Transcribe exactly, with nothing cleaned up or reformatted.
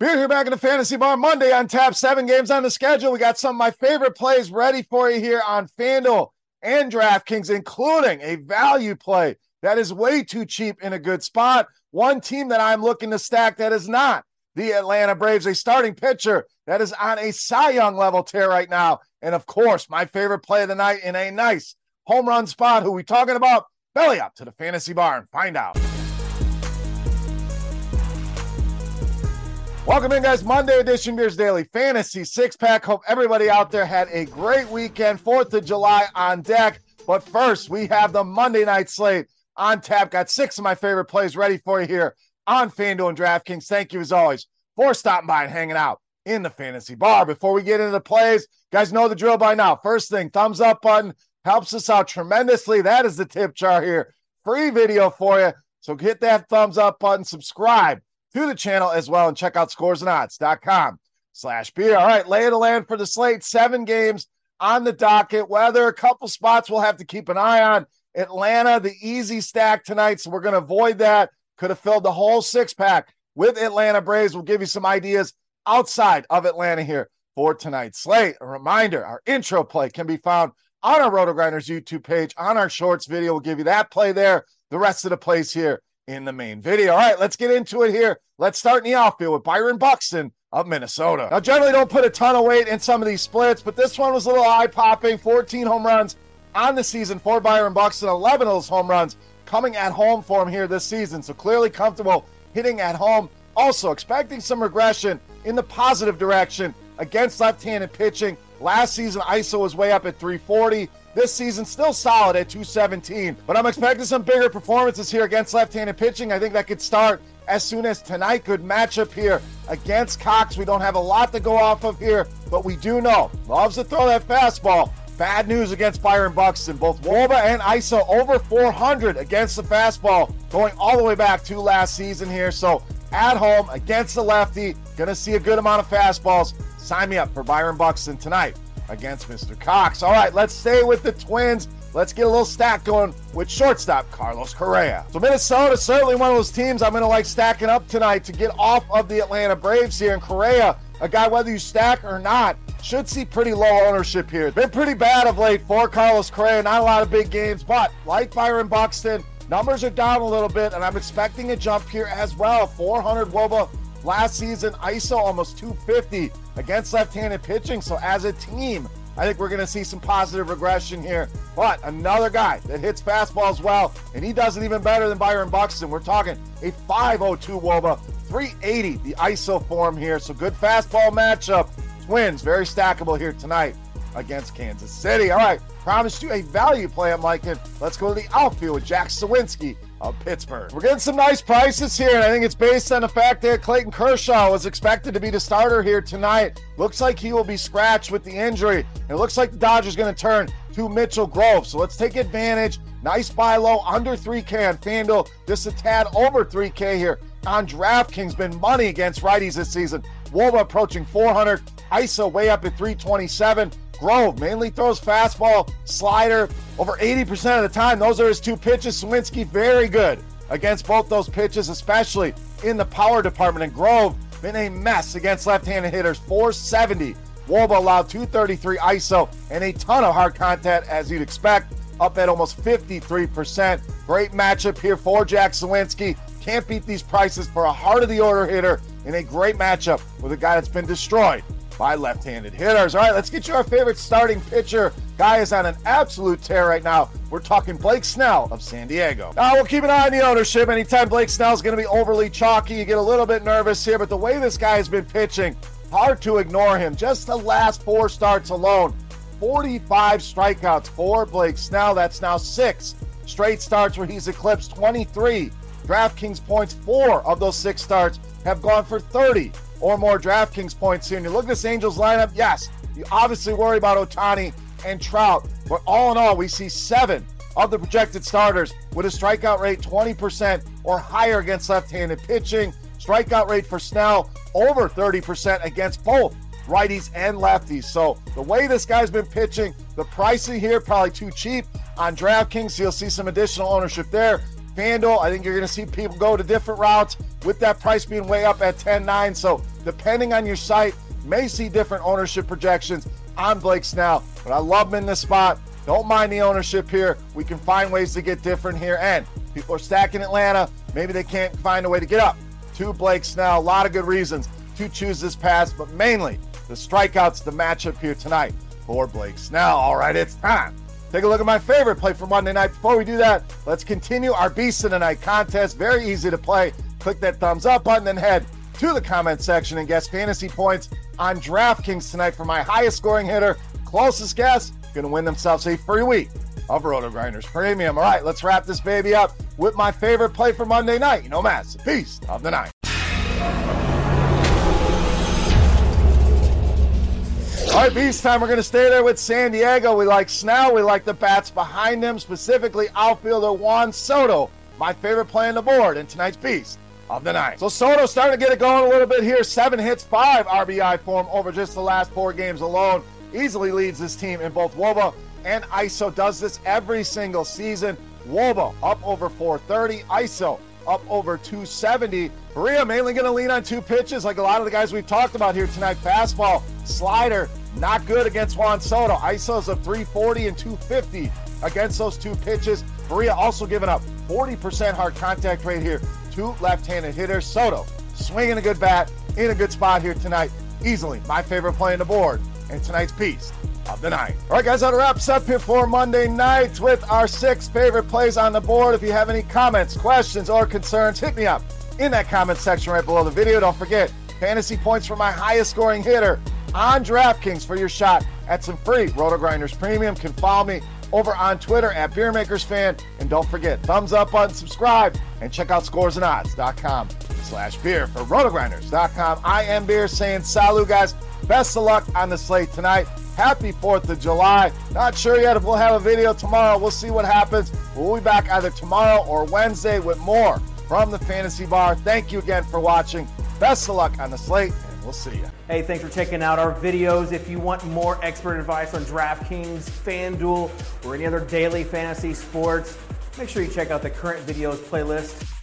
We're here back at the Fantasy Bar Monday on Tap, seven games on the schedule. We got some of my favorite plays ready for you here on FanDuel and DraftKings, including a value play that is way too cheap in a good spot. One team that I'm looking to stack that is not the Atlanta Braves, a starting pitcher that is on a Cy Young level tear right now. And, of course, my favorite play of the night in a nice home run spot. Who we talking about? Belly up to the Fantasy Bar and find out. Welcome in, guys. Monday edition, Beers Daily Fantasy Six-Pack. Hope everybody out there had a great weekend. fourth of July on deck. But first, we have the Monday night slate on tap. Got six of my favorite plays ready for you here on FanDuel and DraftKings. Thank you, as always, for stopping by and hanging out in the Fantasy Bar. Before we get into the plays, guys know the drill by now. First thing, thumbs up button helps us out tremendously. That is the tip jar here. Free video for you. So hit that thumbs up button. Subscribe to the channel as well, and check out scoresandodds.com slash beer. All right, lay of the land for the slate. Seven games on the docket. Weather, a couple spots we'll have to keep an eye on. Atlanta, the easy stack tonight, so we're going to avoid that. Could have filled the whole six-pack with Atlanta Braves. We'll give you some ideas outside of Atlanta here for tonight's slate. A reminder, our intro play can be found on our RotoGrinders YouTube page, on our Shorts video. We'll give you that play there, the rest of the plays here in the main video. All right, let's get into it here. Let's start in the outfield with Byron Buxton of Minnesota. Now, generally don't put a ton of weight in some of these splits, but this one was a little eye-popping. fourteen home runs on the season for Byron Buxton. eleven of those home runs coming at home for him here this season, so clearly comfortable hitting at home. Also, expecting some regression in the positive direction against left-handed pitching. Last season, I S O was way up at three forty. This season, still solid at two seventeen. But I'm expecting some bigger performances here against left-handed pitching. I think that could start as soon as tonight. Good matchup here against Cox. We don't have a lot to go off of here, but we do know loves to throw that fastball. Bad news against Byron Buxton. Both Woba and I S O over four hundred against the fastball, going all the way back to last season here. So at home against the lefty, going to see a good amount of fastballs. Sign me up for Byron Buxton tonight against Mister Cox. All right, let's stay with the Twins. Let's get a little stack going with shortstop Carlos Correa. So Minnesota, certainly one of those teams I'm going to like stacking up tonight to get off of the Atlanta Braves here. And Correa, a guy whether you stack or not, should see pretty low ownership here. Been pretty bad of late for Carlos Correa. Not a lot of big games, but like Byron Buxton, numbers are down a little bit, and I'm expecting a jump here as well. four hundred Woba last season, I S O almost two fifty against left-handed pitching. So as a team, I think we're going to see some positive regression here. But another guy that hits fastballs well, and he does it even better than Byron Buxton. We're talking a five oh two Woba, three eighty the I S O form here. So good fastball matchup. Twins, very stackable here tonight against Kansas City. All right, promised you a value play I'm liking. Let's go to the outfield with Jack Suwinski of Pittsburgh. We're getting some nice prices here, and I think it's based on the fact that Clayton Kershaw was expected to be the starter here tonight. Looks like he will be scratched with the injury. It looks like the Dodgers going to turn to Mitchell Grove. So let's take advantage. Nice buy low, under three K on FanDuel, just a tad over three K here on DraftKings. Been money against righties this season. Woba approaching four hundred, I S O way up at three twenty-seven. Grove mainly throws fastball, slider, over eighty percent of the time. Those are his two pitches. Suwinski very good against both those pitches, especially in the power department. And Grove been a mess against left-handed hitters, four seventy. Woba allowed two thirty-three I S O and a ton of hard contact, as you'd expect, up at almost fifty-three percent. Great matchup here for Jack Suwinski. Can't beat these prices for a heart-of-the-order hitter in a great matchup with a guy that's been destroyed by left-handed hitters. All right, let's get you our favorite starting pitcher. Guy is on an absolute tear right now. We're talking Blake Snell of San Diego. Now, we'll keep an eye on the ownership. Anytime Blake Snell's going to be overly chalky, you get a little bit nervous here, but the way this guy has been pitching, hard to ignore him. Just the last four starts alone, forty-five strikeouts for Blake Snell. That's now six straight starts where he's eclipsed twenty-three DraftKings points. Four of those six starts have gone for thirty or more DraftKings points here. And you look at this Angels lineup, yes, you obviously worry about Ohtani and Trout, but all in all, we see seven of the projected starters with a strikeout rate twenty percent or higher against left-handed pitching. Strikeout rate for Snell over thirty percent against both righties and lefties. So the way this guy's been pitching, the pricing here probably too cheap on DraftKings, so you'll see some additional ownership there. FanDuel, I think you're going to see people go to different routes with that price being way up at ten nine. So depending on your site, may see different ownership projections on Blake Snell. But I love him in this spot. Don't mind the ownership here. We can find ways to get different here. And people are stacking Atlanta. Maybe they can't find a way to get up to Blake Snell. A lot of good reasons to choose this pass, but mainly the strikeouts, the matchup here tonight for Blake Snell. All right, it's time. Take a look at my favorite play for Monday night. Before we do that, let's continue our Beast of the Night contest. Very easy to play. Click that thumbs up button, then head to the comment section and guess fantasy points on DraftKings tonight for my highest scoring hitter. Closest guess, going to win themselves a free week of RotoGrinders Premium. All right, let's wrap this baby up with my favorite play for Monday night. You know, Matt's the Beast of the Night. All right, Beast time. We're going to stay there with San Diego. We like Snell. We like the bats behind him, specifically outfielder Juan Soto, my favorite play on the board in tonight's Beast of the Night. So Soto starting to get it going a little bit here. Seven hits, five R B I form over just the last four games alone. Easily leads this team in both Woba and I S O. Does this every single season. Woba up over four thirty. I S O up over two seventy. Berea mainly going to lean on two pitches like a lot of the guys we've talked about here tonight. Fastball, slider. Not good against Juan Soto. I S O's of three forty and two fifty against those two pitches. Berea also giving up forty percent hard contact rate here to left-handed hitters. Soto swinging a good bat in a good spot here tonight. Easily my favorite play on the board and tonight's Beast of the Night. All right, guys, that wraps up here for Monday night with our six favorite plays on the board. If you have any comments, questions, or concerns, hit me up in that comment section right below the video. Don't forget, fantasy points for my highest scoring hitter on DraftKings for your shot at some free RotoGrinders Premium. Can follow me over on Twitter at BeermakersFan. And don't forget, thumbs up button, subscribe, and check out scoresandodds.com slash beer for RotoGrinders dot com. I am Beer saying salut, guys. Best of luck on the slate tonight. Happy fourth of July. Not sure yet if we'll have a video tomorrow. We'll see what happens. We'll be back either tomorrow or Wednesday with more from the Fantasy Bar. Thank you again for watching. Best of luck on the slate. We'll see you. Hey, thanks for checking out our videos. If you want more expert advice on DraftKings, FanDuel, or any other daily fantasy sports, make sure you check out the current videos playlist.